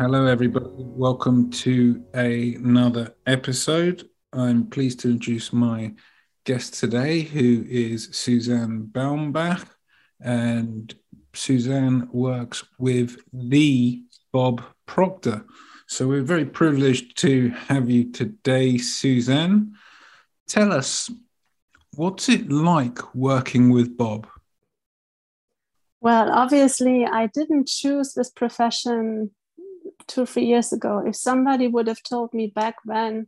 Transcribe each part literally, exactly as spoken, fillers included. Hello everybody, welcome to a, another episode. I'm pleased to introduce my guest today, who is Suzanne Baumbach, and Suzanne works with the Bob Proctor. So we're very privileged to have you today, Suzanne. Tell us, what's it like working with Bob? Well, obviously I didn't choose this profession two, three years ago. If somebody would have told me back then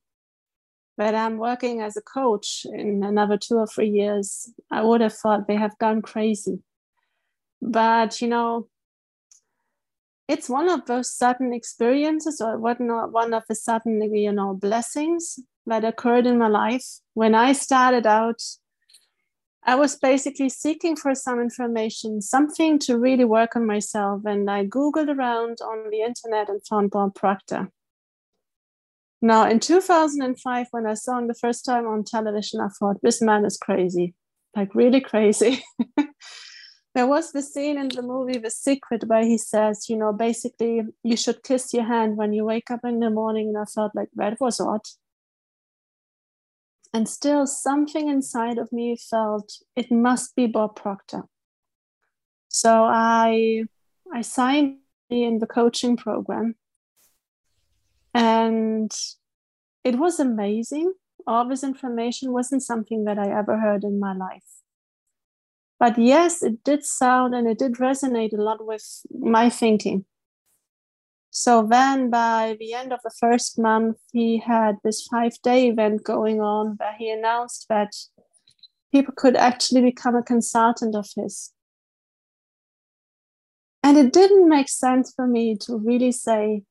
that I'm working as a coach in another two or three years, I would have thought they have gone crazy. But, you know, it's one of those sudden experiences, or one of the sudden, you know, blessings that occurred in my life. When I started out, I was basically seeking for some information, something to really work on myself. And I Googled around on the internet and found Bob Proctor. Now, in two thousand five, when I saw him the first time on television, I thought, this man is crazy, like really crazy. There was the scene in the movie, The Secret, where he says, you know, basically, you should kiss your hand when you wake up in the morning. And I felt like that was odd. And still something inside of me felt it must be Bob Proctor. So I, I signed in the coaching program. And it was amazing. All this information wasn't something that I ever heard in my life. But yes, it did sound and it did resonate a lot with my thinking. So then by the end of the first month, he had this five-day event going on where he announced that people could actually become a consultant of his. And it didn't make sense for me to really say,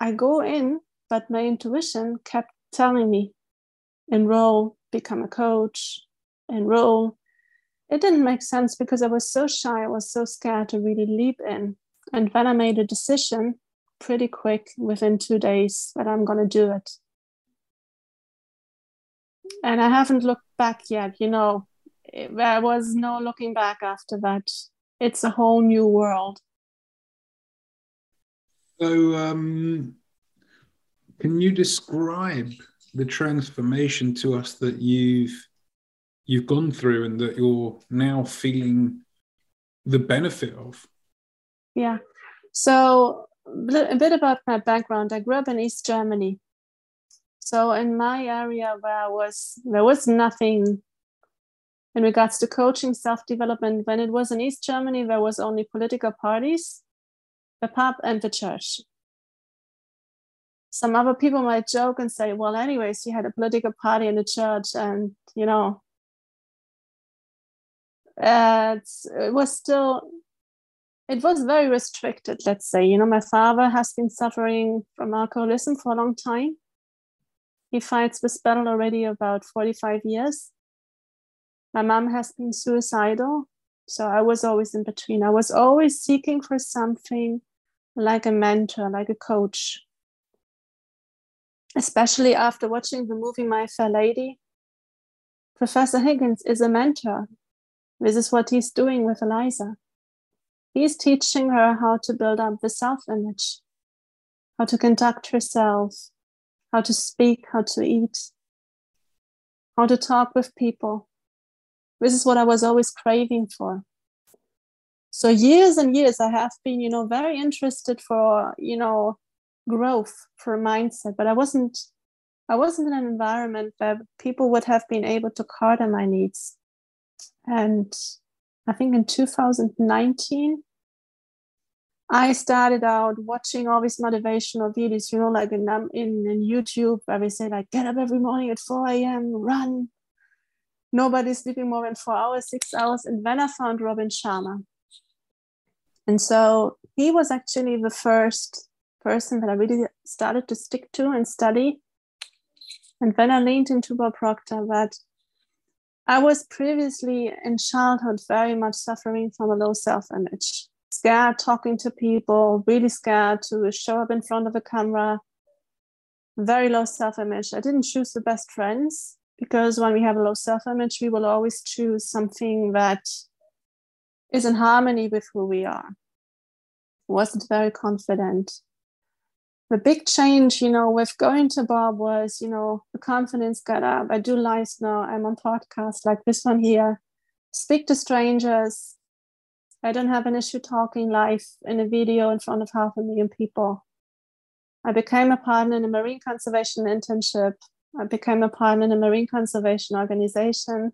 I go in, but my intuition kept telling me, enroll, become a coach, enroll. It didn't make sense because I was so shy, I was so scared to really leap in. And then I made a decision pretty quick, within two days, that I'm going to do it. And I haven't looked back yet, you know, there was no looking back after that. It's a whole new world. So um, can you describe the transformation to us that you've you've gone through and that you're now feeling the benefit of? Yeah. So a bit about my background. I grew up in East Germany. So in my area where I was, there was nothing in regards to coaching, self-development. When it was in East Germany, there was only political parties, the pub and the church. Some other people might joke and say, well, anyways, you had a political party in the church and, you know, Uh, it was still, it was very restricted, let's say. You know, my father has been suffering from alcoholism for a long time. He fights this battle already about forty-five years. My mom has been suicidal. So I was always in between. I was always seeking for something like a mentor, like a coach. Especially after watching the movie My Fair Lady, Professor Higgins is a mentor. This is what he's doing with Eliza. He's teaching her how to build up the self-image, how to conduct herself, how to speak, how to eat, how to talk with people. This is what I was always craving for. So years and years I have been, you know, very interested for, you know, growth, for mindset, but I wasn't, I wasn't in an environment where people would have been able to cater my needs. And I think in two thousand nineteen, I started out watching all these motivational videos, you know, like in, in, in YouTube, where they say, like, get up every morning at four a.m., run. Nobody's sleeping more than four hours, six hours. And then I found Robin Sharma. And so he was actually the first person that I really started to stick to and study. And then I leaned into Bob Proctor, that I was previously in childhood very much suffering from a low self-image, scared talking to people, really scared to show up in front of a camera, very low self-image. I didn't choose the best friends, because when we have a low self-image, we will always choose something that is in harmony with who we are. Wasn't very confident. The big change, you know, with going to Bob was, you know, the confidence got up. I do lives now. I'm on podcasts like this one here. Speak to strangers. I don't have an issue talking live in a video in front of half a million people. I became a partner in a marine conservation internship. I became a partner in a marine conservation organization.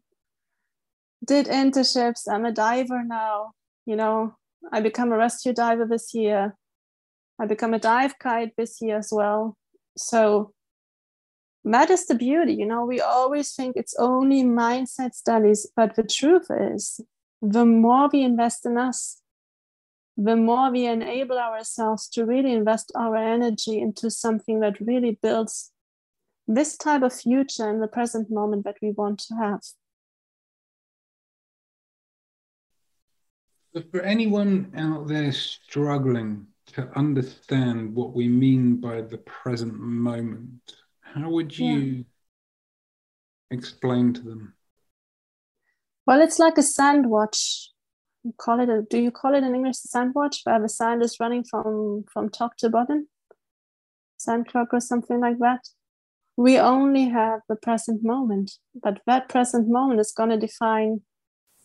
Did internships. I'm a diver now. You know, I become a rescue diver this year. I become a dive guide this year as well. So that is the beauty. You know, we always think it's only mindset studies, but the truth is, the more we invest in us, the more we enable ourselves to really invest our energy into something that really builds this type of future in the present moment that we want to have. But for anyone out there struggling to understand what we mean by the present moment, how would you yeah. explain to them? Well, it's like a sand watch. You call it a, do you call it in English a sand watch, where the sand is running from, from top to bottom? Sand clock or something like that? We only have the present moment, but that present moment is going to define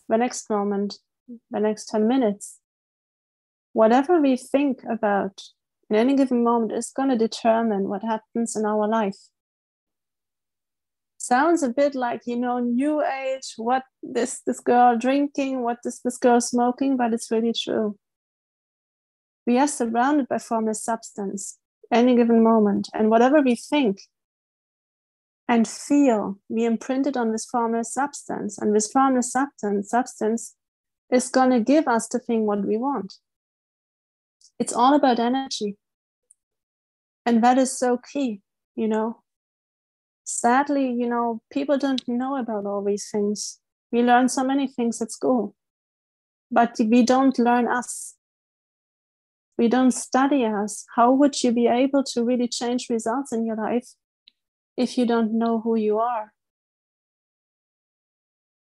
the next moment, the next ten minutes. Whatever we think about in any given moment is going to determine what happens in our life. Sounds a bit like, you know, new age, what is this girl drinking, what is this girl smoking, but it's really true. We are surrounded by formless substance, any given moment, and whatever we think and feel, we imprint it on this formless substance, and this formless substance, substance is going to give us the thing what we want. It's all about energy. And that is so key, you know. Sadly, you know, people don't know about all these things. We learn so many things at school, but we don't learn us. We don't study us. How would you be able to really change results in your life if you don't know who you are?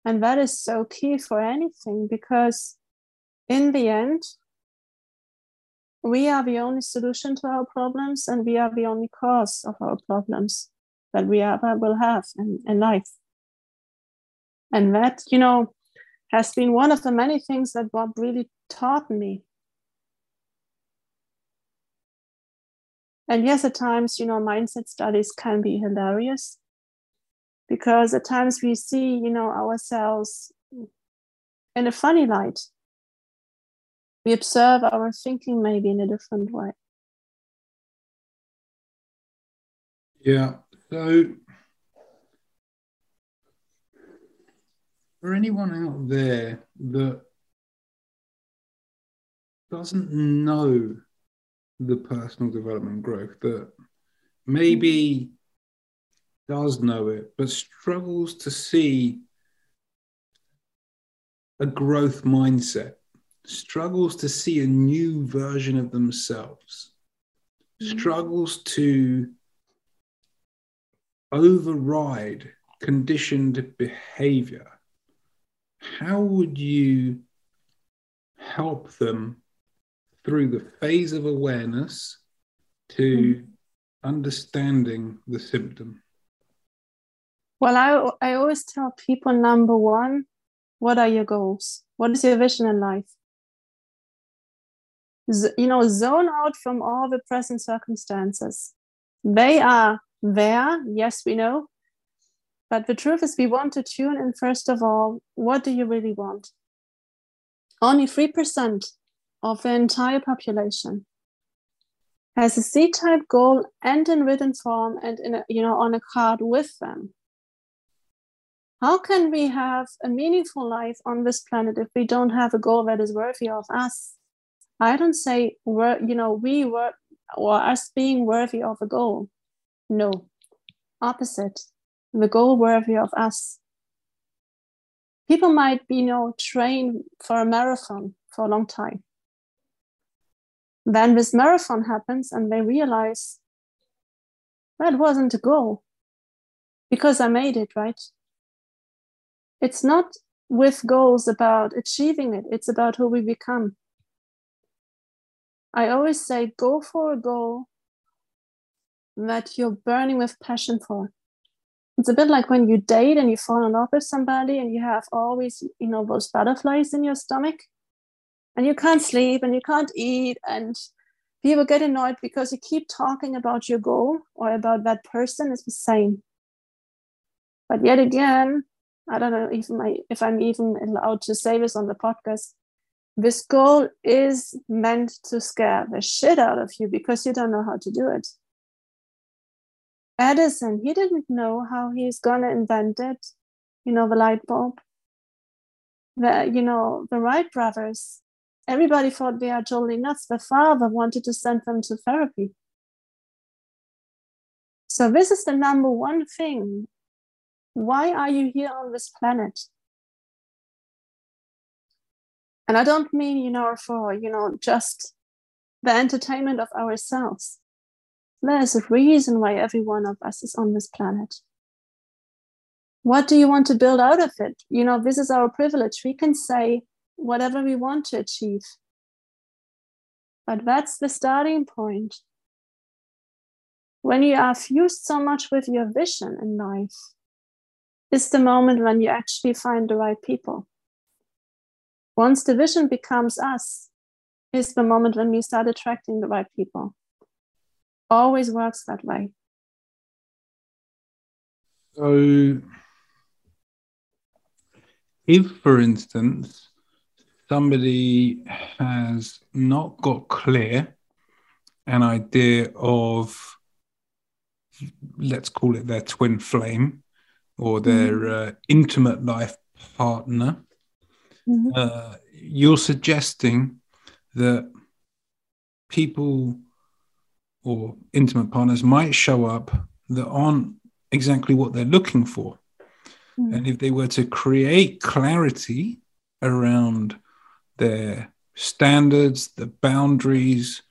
And that is so key for anything, because in the end, we are the only solution to our problems, and we are the only cause of our problems that we ever will have in, in life. And that, you know, has been one of the many things that Bob really taught me. And yes, at times, you know, mindset studies can be hilarious, because at times we see, you know, ourselves in a funny light. We observe our thinking maybe in a different way. Yeah. So, for anyone out there that doesn't know the personal development growth, that maybe does know it, but struggles to see a growth mindset, struggles to see a new version of themselves, mm-hmm. struggles to override conditioned behavior, how would you help them through the phase of awareness to mm. understanding the symptom? Well, I, I always tell people, number one, what are your goals? What is your vision in life? Z- you know, zone out from all the present circumstances. They are there, yes, we know. But the truth is, we want to tune in, first of all, what do you really want? Only three percent of the entire population has a C-type goal, and in written form, and in a, you know, on a card with them. How can we have a meaningful life on this planet if we don't have a goal that is worthy of us? I don't say, you know, we were, or us being worthy of a goal. No, opposite, the goal worthy of us. People might be, you know, trained for a marathon for a long time. Then this marathon happens and they realize that wasn't a goal because I made it, right? It's not with goals about achieving it. It's about who we become. I always say, go for a goal that you're burning with passion for. It's a bit like when you date and you fall in love with somebody and you have always, you know, those butterflies in your stomach and you can't sleep and you can't eat and people get annoyed because you keep talking about your goal or about that person. It's the same. But yet again, I don't know if, my, if I'm even allowed to say this on the podcast. This goal is meant to scare the shit out of you because you don't know how to do it. Edison, he didn't know how he's going to invent it. You know, the light bulb. The, you know, the Wright brothers. Everybody thought they are totally nuts. The father wanted to send them to therapy. So this is the number one thing. Why are you here on this planet? And I don't mean, you know, for, you know, just the entertainment of ourselves. There's a reason why every one of us is on this planet. What do you want to build out of it? You know, this is our privilege. We can say whatever we want to achieve. But that's the starting point. When you are fused so much with your vision in life, is the moment when you actually find the right people. Once the vision becomes us, is the moment when we start attracting the right people. Always works that way. So if, for instance, somebody has not got clear an idea of, let's call it their twin flame or their mm-hmm. uh, intimate life partner, mm-hmm. uh, you're suggesting that people or intimate partners might show up that aren't exactly what they're looking for. Mm. And if they were to create clarity around their standards, the boundaries,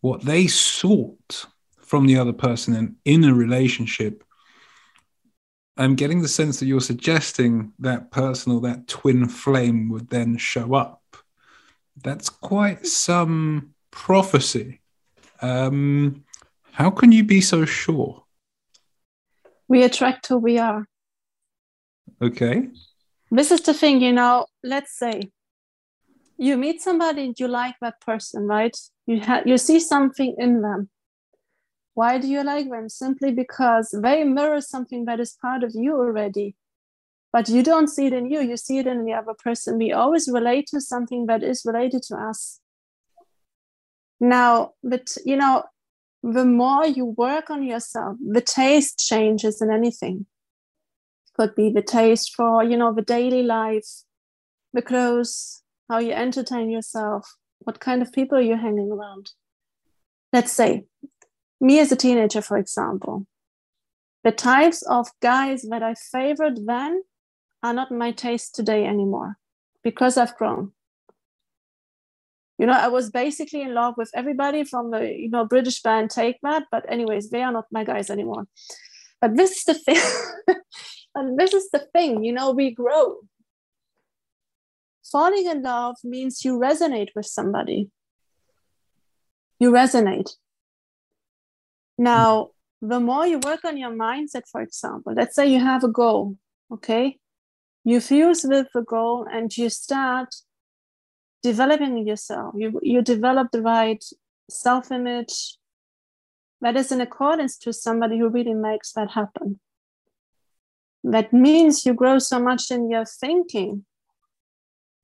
what they sought from the other person in, in a relationship, I'm getting the sense that you're suggesting that person or that twin flame would then show up. That's quite some prophecy. Um, how can you be so sure? We attract who we are. Okay. This is the thing, you know, let's say you meet somebody and you like that person, right? You ha- you see something in them. Why do you like them? Simply because they mirror something that is part of you already, but you don't see it in you. You see it in the other person. We always relate to something that is related to us. Now, but, you know, the more you work on yourself, the taste changes in anything. Could be the taste for, you know, the daily life, the clothes, how you entertain yourself, what kind of people you're hanging around. Let's say, me as a teenager, for example, the types of guys that I favored then are not my taste today anymore because I've grown. You know, I was basically in love with everybody from the, you know, British band Take That. But anyways, they are not my guys anymore. But this is the thing. And this is the thing, you know, we grow. Falling in love means you resonate with somebody. You resonate. Now, the more you work on your mindset, for example, let's say you have a goal, okay? You fuse with the goal and you start developing yourself, you, you develop the right self-image that is in accordance to somebody who really makes that happen. That means you grow so much in your thinking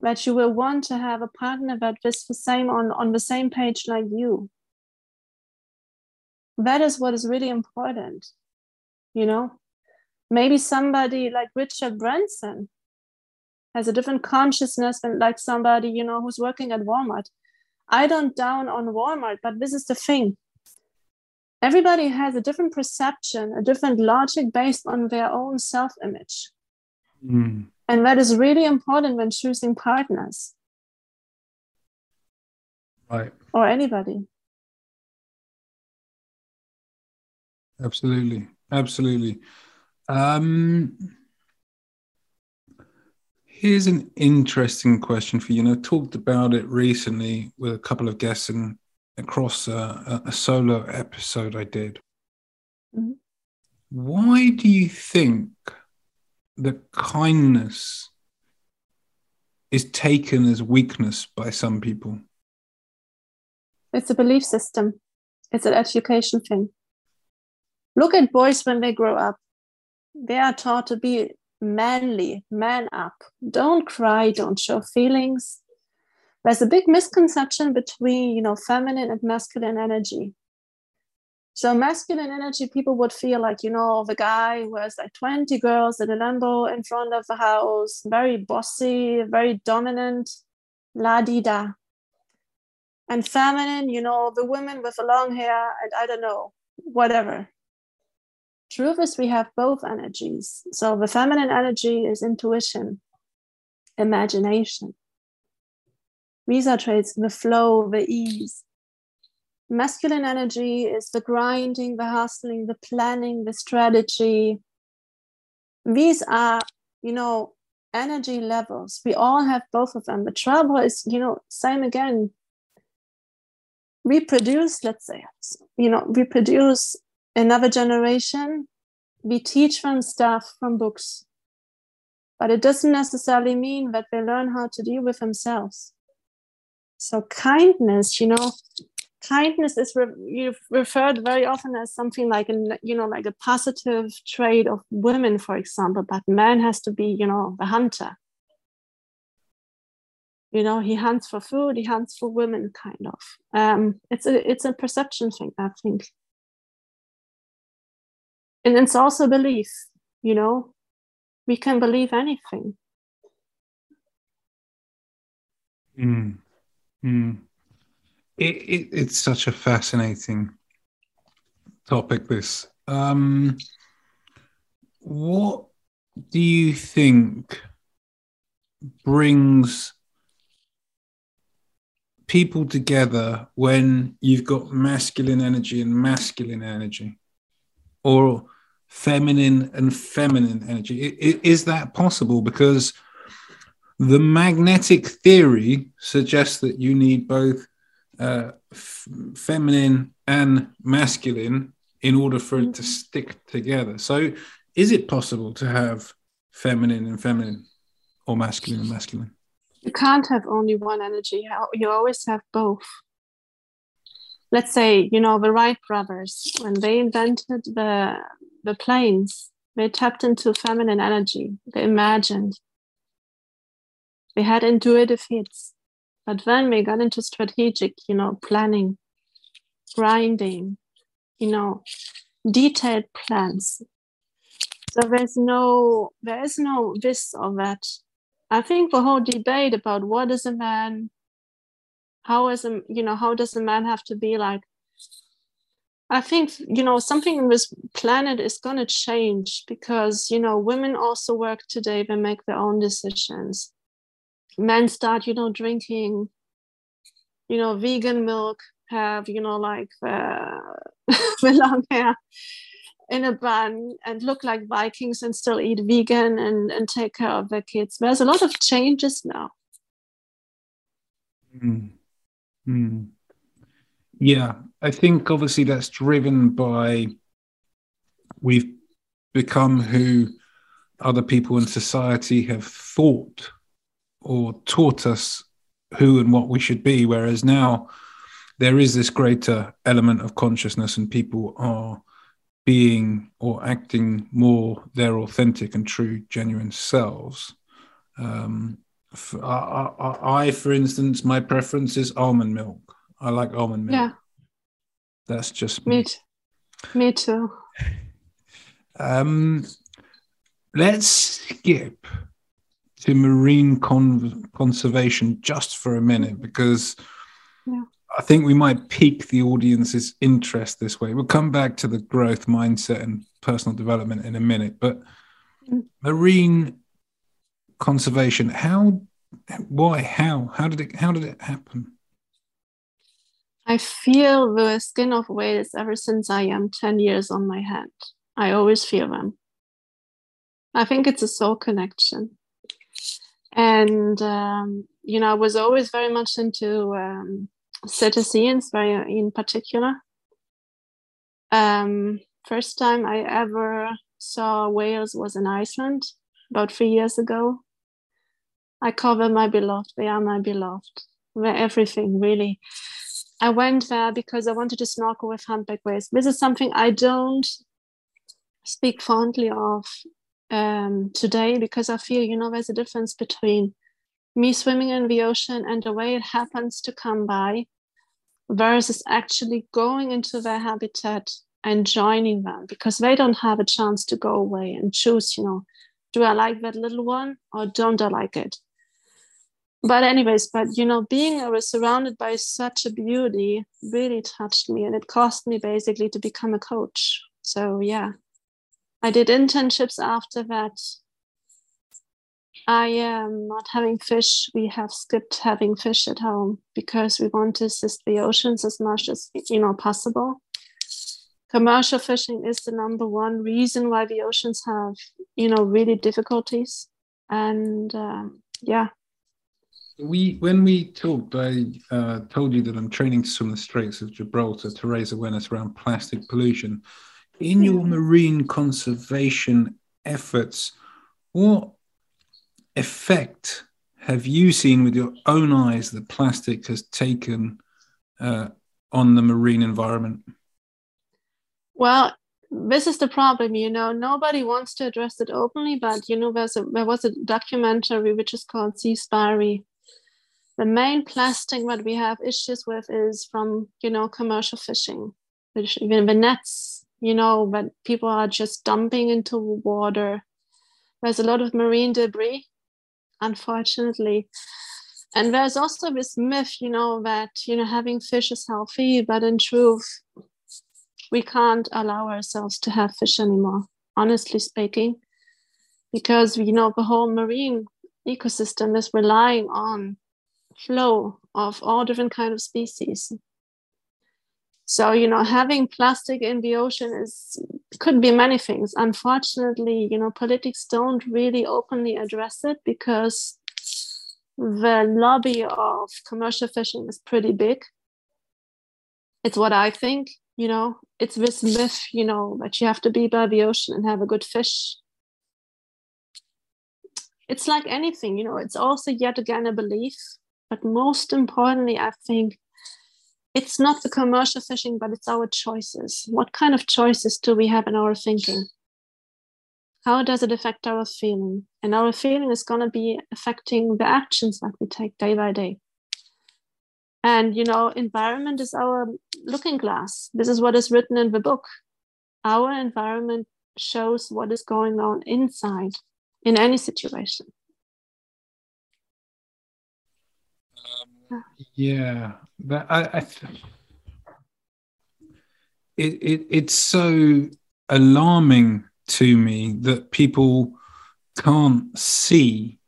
that you will want to have a partner that is the same on, on the same page like you. That is what is really important, you know? Maybe somebody like Richard Branson has a different consciousness than like somebody, you know, who's working at Walmart. I don't down on Walmart, but this is the thing. Everybody has a different perception, a different logic based on their own self-image. Mm. And that is really important when choosing partners. Right. Or anybody. Absolutely. Absolutely. Um, here's an interesting question for you. And I talked about it recently with a couple of guests and across a, a solo episode I did. Mm-hmm. Why do you think that kindness is taken as weakness by some people? It's a belief system. It's an education thing. Look at boys when they grow up. They are taught to be manly, man up. Don't cry, don't show feelings. There's a big misconception between, you know, feminine and masculine energy. So masculine energy, people would feel like, you know, the guy who has like twenty girls in a Lambo in front of the house, very bossy, very dominant, la-di-da. And feminine, you know, the women with the long hair and I don't know, whatever. Truth is, we have both energies. So the feminine energy is intuition, imagination. These are traits, the flow, the ease. Masculine energy is the grinding, the hustling, the planning, the strategy. These are, you know, energy levels. We all have both of them. The trouble is, you know, same again. We produce, let's say, you know, we produce another generation, we teach them stuff from books, but it doesn't necessarily mean that they learn how to deal with themselves. So kindness, you know, kindness is re- referred very often as something like, an, you know, like a positive trait of women, for example, but man has to be, you know, the hunter. You know, he hunts for food, he hunts for women, kind of. Um, it's a it's a perception thing, I think. And it's also belief, you know. We can believe anything. Mm. Mm. It, it, it's such a fascinating topic, this. Um, what do you think brings people together when you've got masculine energy and masculine energy, or feminine and feminine energy? Is that possible? Because the magnetic theory suggests that you need both uh, f- feminine and masculine in order for it to stick together. So is it possible to have feminine and feminine, or masculine and masculine? You can't have only one energy. You always have both. Let's say, you know, the Wright brothers, when they invented the, the planes, they tapped into feminine energy. They imagined. They had intuitive hits. But then they got into strategic, you know, planning, grinding, you know, detailed plans. So there's no, there is no this or that. I think the whole debate about what is a man, how is a, you know, how does a man have to be like? I think, you know, something in this planet is going to change because, you know, women also work today. They make their own decisions. Men start, you know, drinking, you know, vegan milk, have, you know, like uh, the long hair in a bun and look like Vikings and still eat vegan and, and take care of their kids. There's a lot of changes now. Mm. Mm. Yeah, I think obviously that's driven by we've become who other people in society have thought or taught us who and what we should be, whereas now there is this greater element of consciousness and people are being or acting more their authentic and true, genuine selves. Um, for, I, I, I, for instance, my preference is almond milk. I like almond milk. Yeah, that's just me. Me, t- me too. Um, let's skip to marine con- conservation just for a minute, because Yeah. I think we might pique the audience's interest this way. We'll come back to the growth mindset and personal development in a minute, but mm. marine conservation, how, why, how, how did it, how did it happen? I feel the skin of whales ever since I am ten years on my hand. I always feel them. I think it's a soul connection. And, um, you know, I was always very much into um, cetaceans, very in particular. Um, first time I ever saw whales was in Iceland about three years ago. I call them my beloved. They are my beloved. They're everything, really. I went there because I wanted to snorkel with humpback whales. This is something I don't speak fondly of um, today, because I feel, you know, there's a difference between me swimming in the ocean and the way it happens to come by versus actually going into their habitat and joining them, because they don't have a chance to go away and choose, you know, do I like that little one or don't I like it? But anyways, but, you know, being I was surrounded by such a beauty really touched me, and it cost me basically to become a coach. So, yeah, I did internships after that. I am not having fish. We have skipped having fish at home because we want to assist the oceans as much as, you know, possible. Commercial fishing is the number one reason why the oceans have, you know, really difficulties. And, uh, yeah. We, when we talked, I uh, told you that I'm training to swim the Straits of Gibraltar to raise awareness around plastic pollution. In your marine conservation efforts, what effect have you seen with your own eyes that plastic has taken uh, on the marine environment? Well, this is the problem, you know, nobody wants to address it openly, but, you know, there's a, there was a documentary which is called Seaspiracy. The main plastic that we have issues with is from, you know, commercial fishing, which even the nets, you know, but people are just dumping into water. There's a lot of marine debris, unfortunately. And there's also this myth, you know, that, you know, having fish is healthy, but in truth, we can't allow ourselves to have fish anymore, honestly speaking, because, you know, the whole marine ecosystem is relying on flow of all different kinds of species. So, you know, having plastic in the ocean is could be many things. Unfortunately, you know, politics don't really openly address it because the lobby of commercial fishing is pretty big. It's what I think, you know, it's this myth, you know, that you have to be by the ocean and have a good fish. It's like anything, you know, it's also yet again a belief. But most importantly, I think it's not the commercial fishing, but it's our choices. What kind of choices do we have in our thinking? How does it affect our feeling? And our feeling is going to be affecting the actions that we take day by day. And, you know, environment is our looking glass. This is what is written in the book. Our environment shows what is going on inside in any situation. Yeah, that I, I it, it it's so alarming to me that people can't see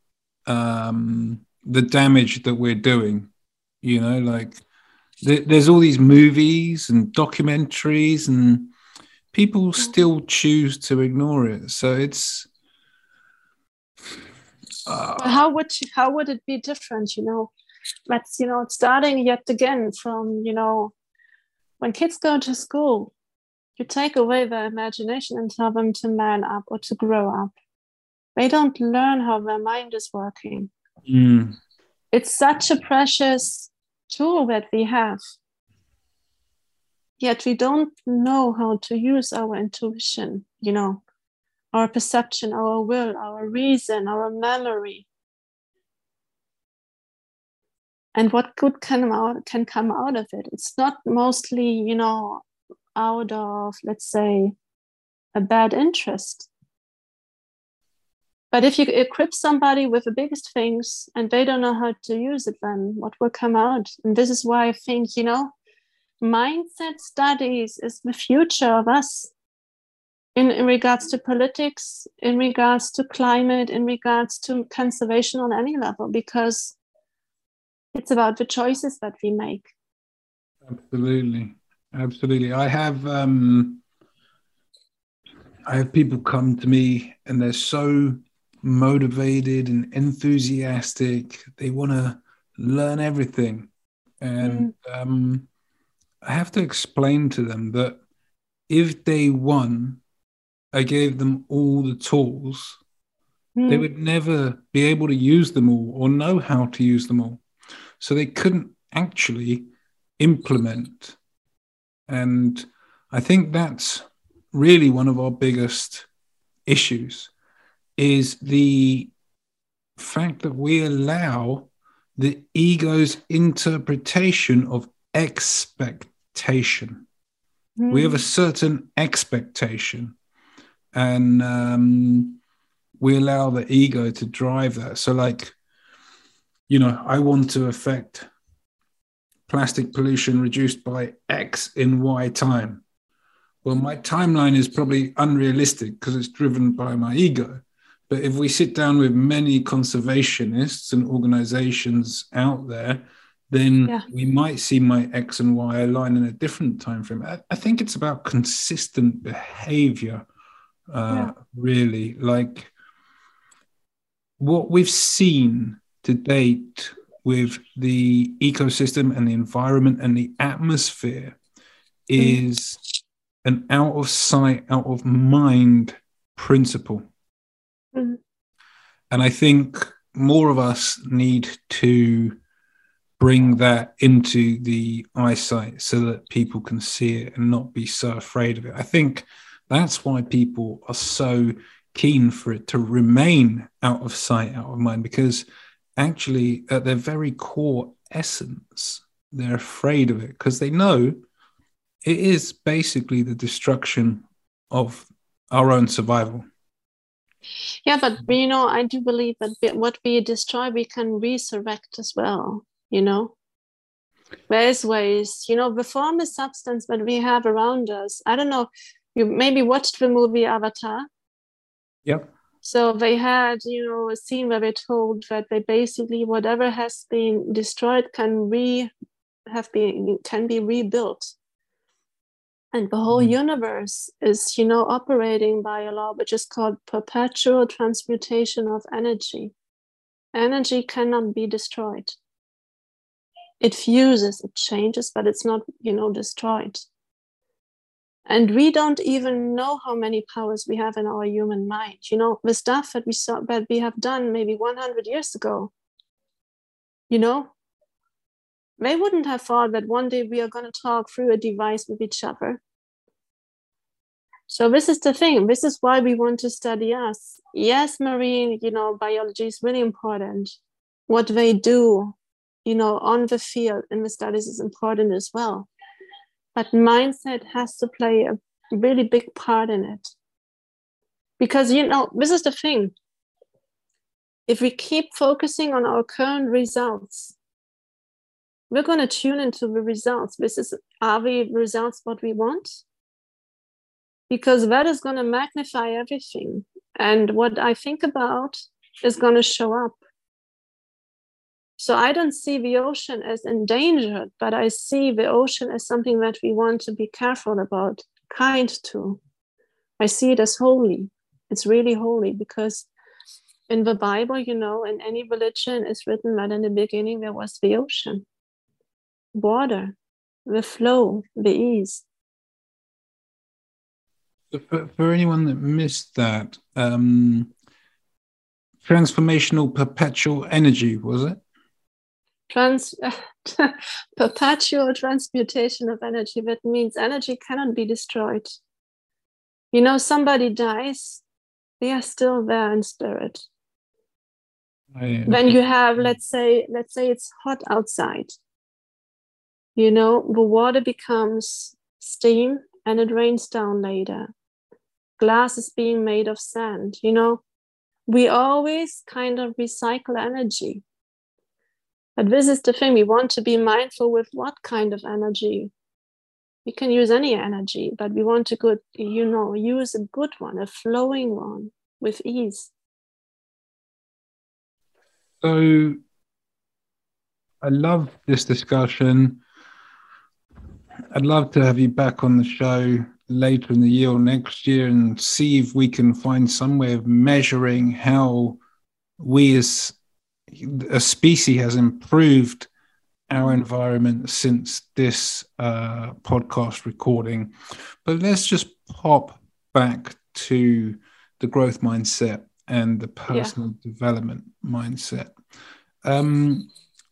um, the damage that we're doing. You know, like th- there's all these movies and documentaries, and people still choose to ignore it. So it's uh, well, how would you, how would it be different? You know. That's, you know, starting yet again from, you know, when kids go to school, you take away their imagination and tell them to man up or to grow up. They don't learn how their mind is working. Mm. It's such a precious tool that we have. Yet we don't know how to use our intuition, you know, our perception, our will, our reason, our memory. And what good can out can come out of it? It's not mostly, you know, out of, let's say, a bad interest. But if you equip somebody with the biggest things and they don't know how to use it, then what will come out? And this is why I think, you know, mindset studies is the future of us in, in regards to politics, in regards to climate, in regards to conservation on any level, because it's about the choices that we make. Absolutely. Absolutely. I have... Um... I have people come to me and they're so motivated and enthusiastic. They want to learn everything. And mm. um, I have to explain to them that if they won, I gave them all the tools, mm. they would never be able to use them all or know how to use them all. So they couldn't actually implement. And I think that's really one of our biggest issues, is the fact that we allow the ego's interpretation of expectation. Mm. We have a certain expectation, and um, we allow the ego to drive that. So, like, you know, I want to affect plastic pollution reduced by X in Y time. Well, my timeline is probably unrealistic because it's driven by my ego. But if we sit down with many conservationists and organizations out there, then yeah. we might see my X and Y align in a different time frame. I, I think it's about consistent behavior, uh, yeah. really. Like what we've seen to date with the ecosystem and the environment and the atmosphere is... Mm. an out of sight, out of mind principle. Mm-hmm. And I think more of us need to bring that into the eyesight so that people can see it and not be so afraid of it. I think that's why people are so keen for it to remain out of sight, out of mind, because actually at their very core essence, they're afraid of it because they know it is basically the destruction of our own survival. Yeah, but, you know, I do believe that what we destroy, we can resurrect as well, you know. Various ways, you know, the form is substance that we have around us. I don't know, you maybe watched the movie Avatar. Yep. So they had, you know, a scene where they're told that they basically, whatever has been destroyed can re have been can be rebuilt. And the whole universe is, you know, operating by a law which is called perpetual transmutation of energy. Energy cannot be destroyed. It fuses, it changes, but it's not, you know, destroyed. And we don't even know how many powers we have in our human mind. You know, the stuff that we saw, that we have done maybe one hundred years ago, you know, they wouldn't have thought that one day we are going to talk through a device with each other. So this is the thing. This is why we want to study us. Yes, marine, you know, biology is really important. What they do, you know, on the field in the studies is important as well. But mindset has to play a really big part in it. Because, you know, this is the thing. If we keep focusing on our current results, we're going to tune into the results. This is, are the results what we want? Because that is going to magnify everything. And what I think about is going to show up. So I don't see the ocean as endangered, but I see the ocean as something that we want to be careful about, kind to. I see it as holy. It's really holy because in the Bible, you know, in any religion, it's written that in the beginning there was the ocean. Water, the flow, the ease. For, for anyone that missed that, um, transformational perpetual energy, was it? Trans Perpetual transmutation of energy. That means energy cannot be destroyed. You know, somebody dies, they are still there in spirit. I, when okay. you have, let's say, let's say it's hot outside. You know, the water becomes steam and it rains down later. Glass is being made of sand, you know. we always kind of recycle energy. But this is the thing, we want to be mindful with what kind of energy. We can use any energy, but we want to good, you know, use a good one, a flowing one with ease. So I love this discussion. I'd love to have you back on the show later in the year or next year and see if we can find some way of measuring how we as a species has improved our environment since this uh, podcast recording. But let's just pop back to the growth mindset and the personal yeah. development mindset. Um,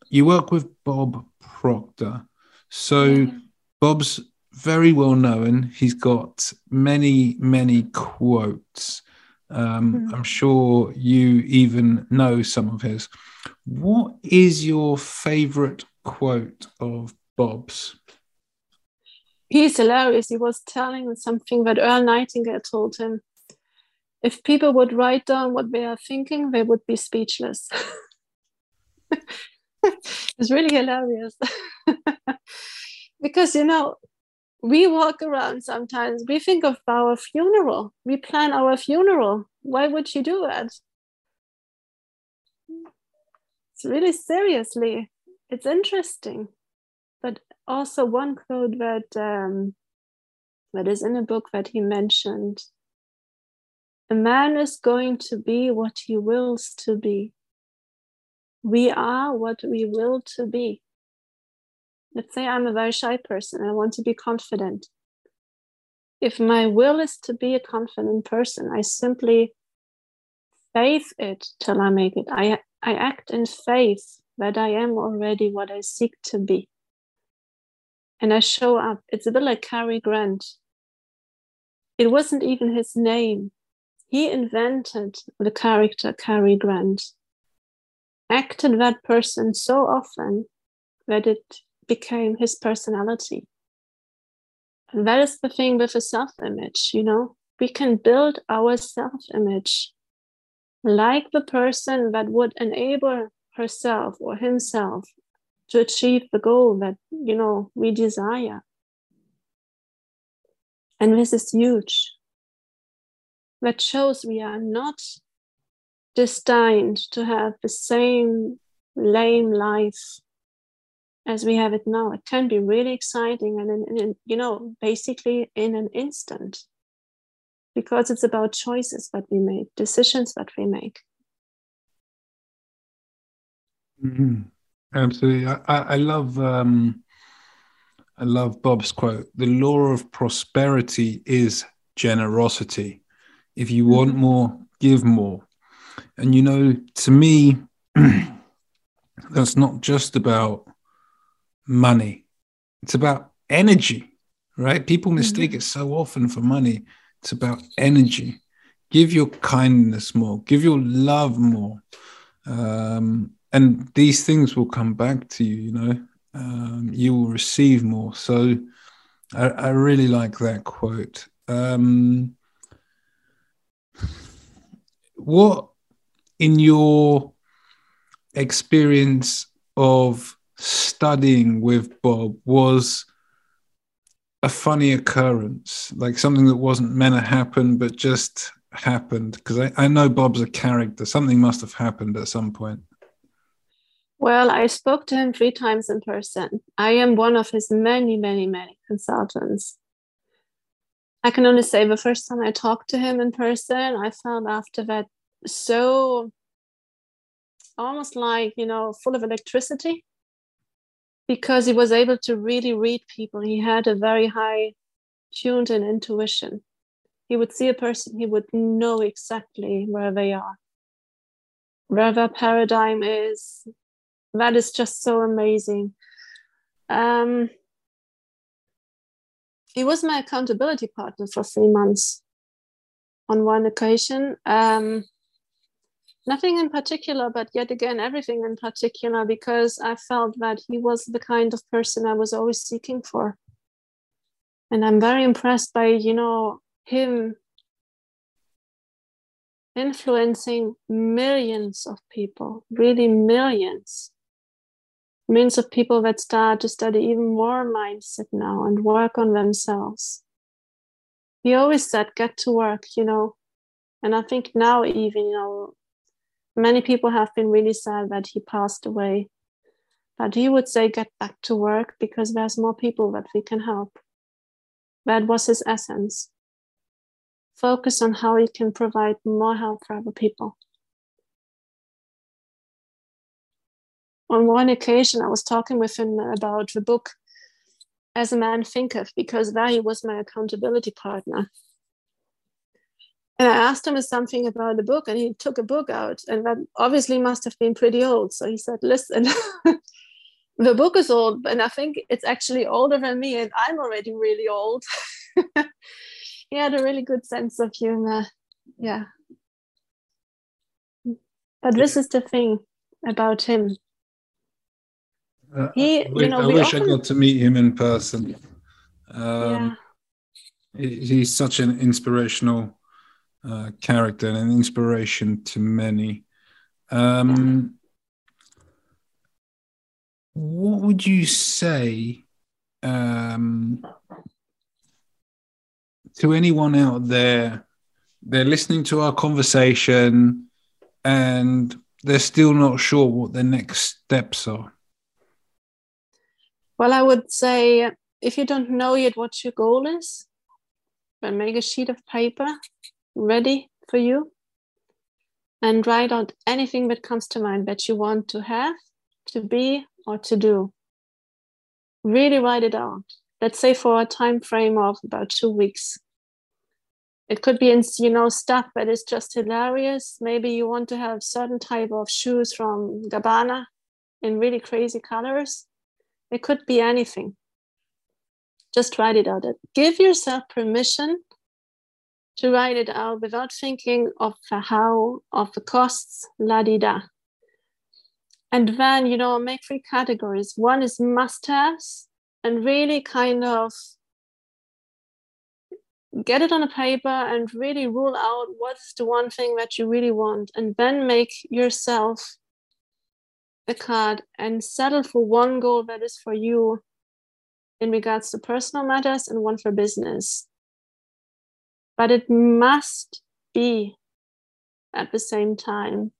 you work with Bob Proctor. So yeah. Bob's very well known. He's got many, many quotes. Um, mm-hmm. I'm sure you even know some of his. What is your favorite quote of Bob's? He's hilarious. He was telling something that Earl Nightingale told him. If people would write down what they are thinking, they would be speechless. It's really hilarious. Because, you know, we walk around sometimes, we think of our funeral, we plan our funeral. Why would you do that? It's really seriously, it's interesting. But also one quote that, um, that is in a book that he mentioned, a man is going to be what he wills to be. We are what we will to be. Let's say I'm a very shy person. I want to be confident. If my will is to be a confident person, I simply faith it till I make it. I, I act in faith that I am already what I seek to be. And I show up. It's a bit like Cary Grant. It wasn't even his name. He invented the character Cary Grant, acted that person so often that it became his personality. And that is the thing with a self-image, you know, we can build our self-image like the person that would enable herself or himself to achieve the goal that, you know, we desire. And this is huge. That shows we are not destined to have the same lame life as we have it now. It can be really exciting and, and, and, you know, basically in an instant, because it's about choices that we make, decisions that we make. Mm-hmm. Absolutely. I, I, I love um, I love Bob's quote. The law of prosperity is generosity. If you want more, give more. And, you know, to me, that's not just about money. It's about energy, right? People mistake mm-hmm. it so often for money. It's about energy. Give your kindness more. Give your love more. Um, and these things will come back to you, you know. Um, you will receive more. So I, I really like that quote. Um What, in your experience of studying with Bob, was a funny occurrence, like something that wasn't meant to happen, but just happened? Because I, I know Bob's a character. Something must have happened at some point. Well, I spoke to him three times in person. I am one of his many, many, many consultants. I can only say the first time I talked to him in person, I felt after that so almost like, you know, full of electricity, because he was able to really read people. He had a very high tuned in intuition. He would see a person, he would know exactly where they are, where their paradigm is. That is just so amazing. Um, He was my accountability partner for three months on one occasion. Um, nothing in particular, but yet again, everything in particular, because I felt that he was the kind of person I was always seeking for. And I'm very impressed by, you know, him influencing millions of people, really millions. Millions of people that start to study even more mindset now and work on themselves. He always said, get to work, you know. And I think now even, you know, many people have been really sad that he passed away. But he would say, get back to work because there's more people that we can help. That was his essence. Focus on how you can provide more help for other people. On one occasion, I was talking with him about the book, As a Man Thinketh, because there he was my accountability partner. And I asked him something about the book, and he took a book out, and that obviously must have been pretty old. So he said, listen, the book is old, and I think it's actually older than me, and I'm already really old. He had a really good sense of humor. Yeah. But this is the thing about him. Uh, he, I, you know, I we wish often... I got to meet him in person. Um, yeah. he, he's such an inspirational uh, character and an inspiration to many. Um, yeah. What would you say um, to anyone out there? They're listening to our conversation and they're still not sure what their next steps are. Well, I would say if you don't know yet what your goal is, then make a sheet of paper ready for you and write out anything that comes to mind that you want to have, to be, or to do. Really write it out. Let's say for a time frame of about two weeks. It could be, you know, stuff that is just hilarious. Maybe you want to have certain type of shoes from Gabbana in really crazy colors. It could be anything. Just write it out. Give yourself permission to write it out without thinking of the how, of the costs, la-di-da. And then, you know, make three categories. One is must-haves and really kind of get it on a paper and really rule out what's the one thing that you really want. And then make yourself a card and settle for one goal that is for you in regards to personal matters and one for business. But it must be at the same time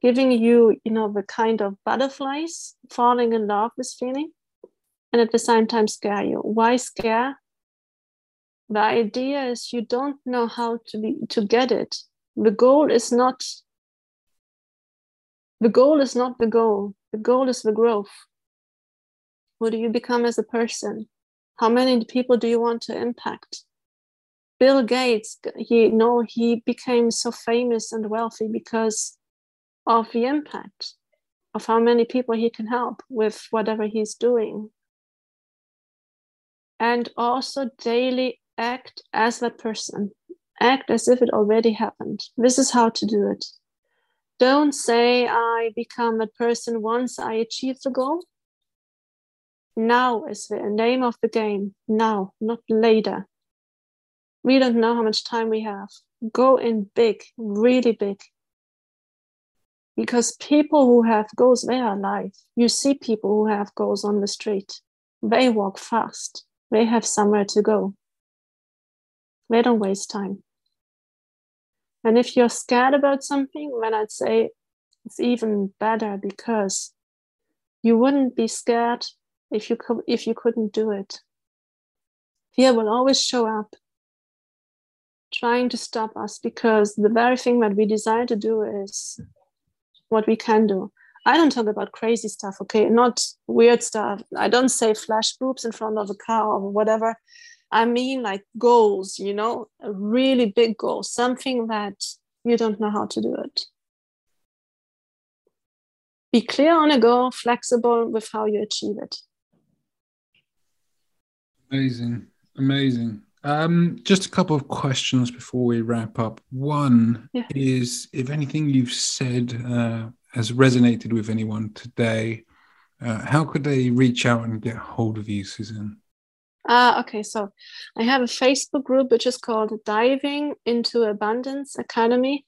giving you, you know, the kind of butterflies, falling in love with feeling, and at the same time scare you. Why scare? The idea is you don't know how to be, to get it. The goal is not. The goal is not the goal. The goal is the growth. Who do you become as a person? How many people do you want to impact? Bill Gates, he, no, he became so famous and wealthy because of the impact of how many people he can help with whatever he's doing. And also daily act as that person. Act as if it already happened. This is how to do it. Don't say, I become a person once I achieve the goal. Now is the name of the game. Now, not later. We don't know how much time we have. Go in big, really big. Because people who have goals, they are alive. You see people who have goals on the street. They walk fast. They have somewhere to go. They don't waste time. And if you're scared about something, then I'd say it's even better because you wouldn't be scared if you co- if you couldn't do it. Fear will always show up trying to stop us because the very thing that we desire to do is what we can do. I don't talk about crazy stuff, okay? Not weird stuff. I don't say flash boobs in front of a car or whatever. I mean, like goals, you know, a really big goal, something that you don't know how to do it. Be clear on a goal, flexible with how you achieve it. Amazing, amazing. Um, just a couple of questions before we wrap up. One yeah. is, if anything you've said uh, has resonated with anyone today, uh, how could they reach out and get hold of you, Suzanne? Uh, okay, so I have a Facebook group which is called Diving into Abundance Academy.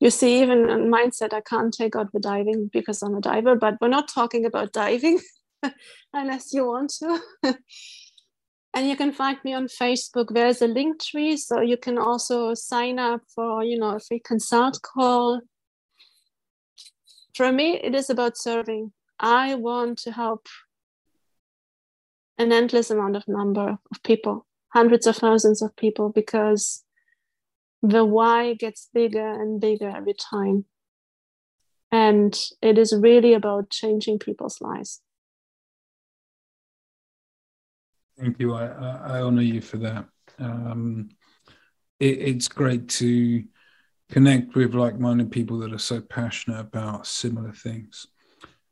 You see, even in mindset, I can't take out the diving because I'm a diver, but we're not talking about diving unless you want to. And you can find me on Facebook. There's a link tree, so you can also sign up for, you know, a free consult call. For me, it is about serving. I want to help an endless amount of number of people, hundreds of thousands of people, because the why gets bigger and bigger every time. And it is really about changing people's lives. Thank you. I, I, I honor you for that. Um, it, it's great to connect with like-minded people that are so passionate about similar things.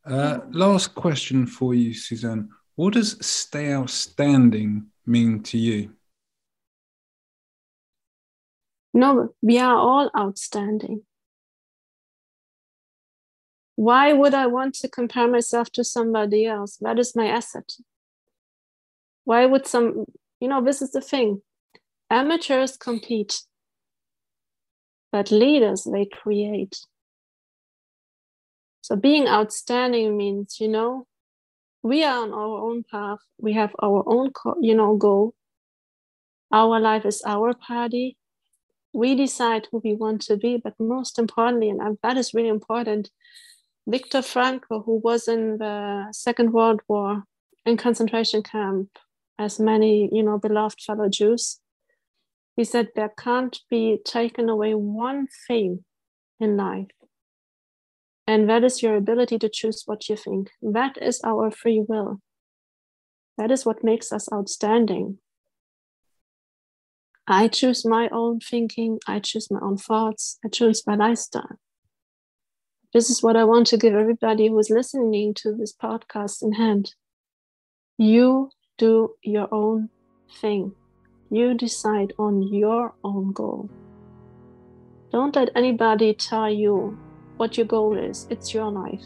Uh, last question for you, Suzanne. What does stay outstanding mean to you? No, we are all outstanding. Why would I want to compare myself to somebody else? That is my asset. Why would some, you know, this is the thing. Amateurs compete, but leaders, they create. So being outstanding means, you know, we are on our own path. We have our own, you know, goal. Our life is our party. We decide who we want to be, but most importantly, and that is really important, Viktor Frankl, who was in the Second World War in concentration camp, as many, you know, beloved fellow Jews, he said, there can't be taken away one thing in life, and that is your ability to choose what you think. That is our free will. That is what makes us outstanding. I choose my own thinking. I choose my own thoughts. I choose my lifestyle. This is what I want to give everybody who is listening to this podcast in hand. You do your own thing. You decide on your own goal. Don't let anybody tell you what your goal is. It's your life.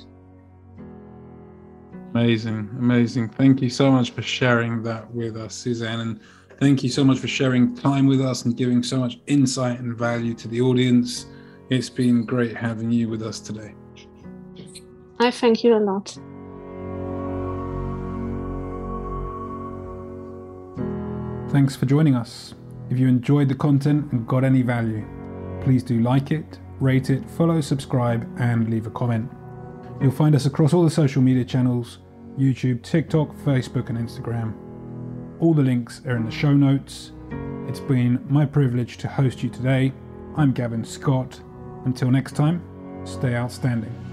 Amazing, amazing. Thank you so much for sharing that with us, Suzanne. And thank you so much for sharing time with us and giving so much insight and value to the audience. It's been great having you with us today. I thank you a lot. Thanks for joining us. If you enjoyed the content and got any value, please do like it, rate it, follow, subscribe, and leave a comment. You'll find us across all the social media channels, YouTube, TikTok, Facebook, and Instagram. All the links are in the show notes. It's been my privilege to host you today. I'm Gavin Scott. Until next time, stay outstanding.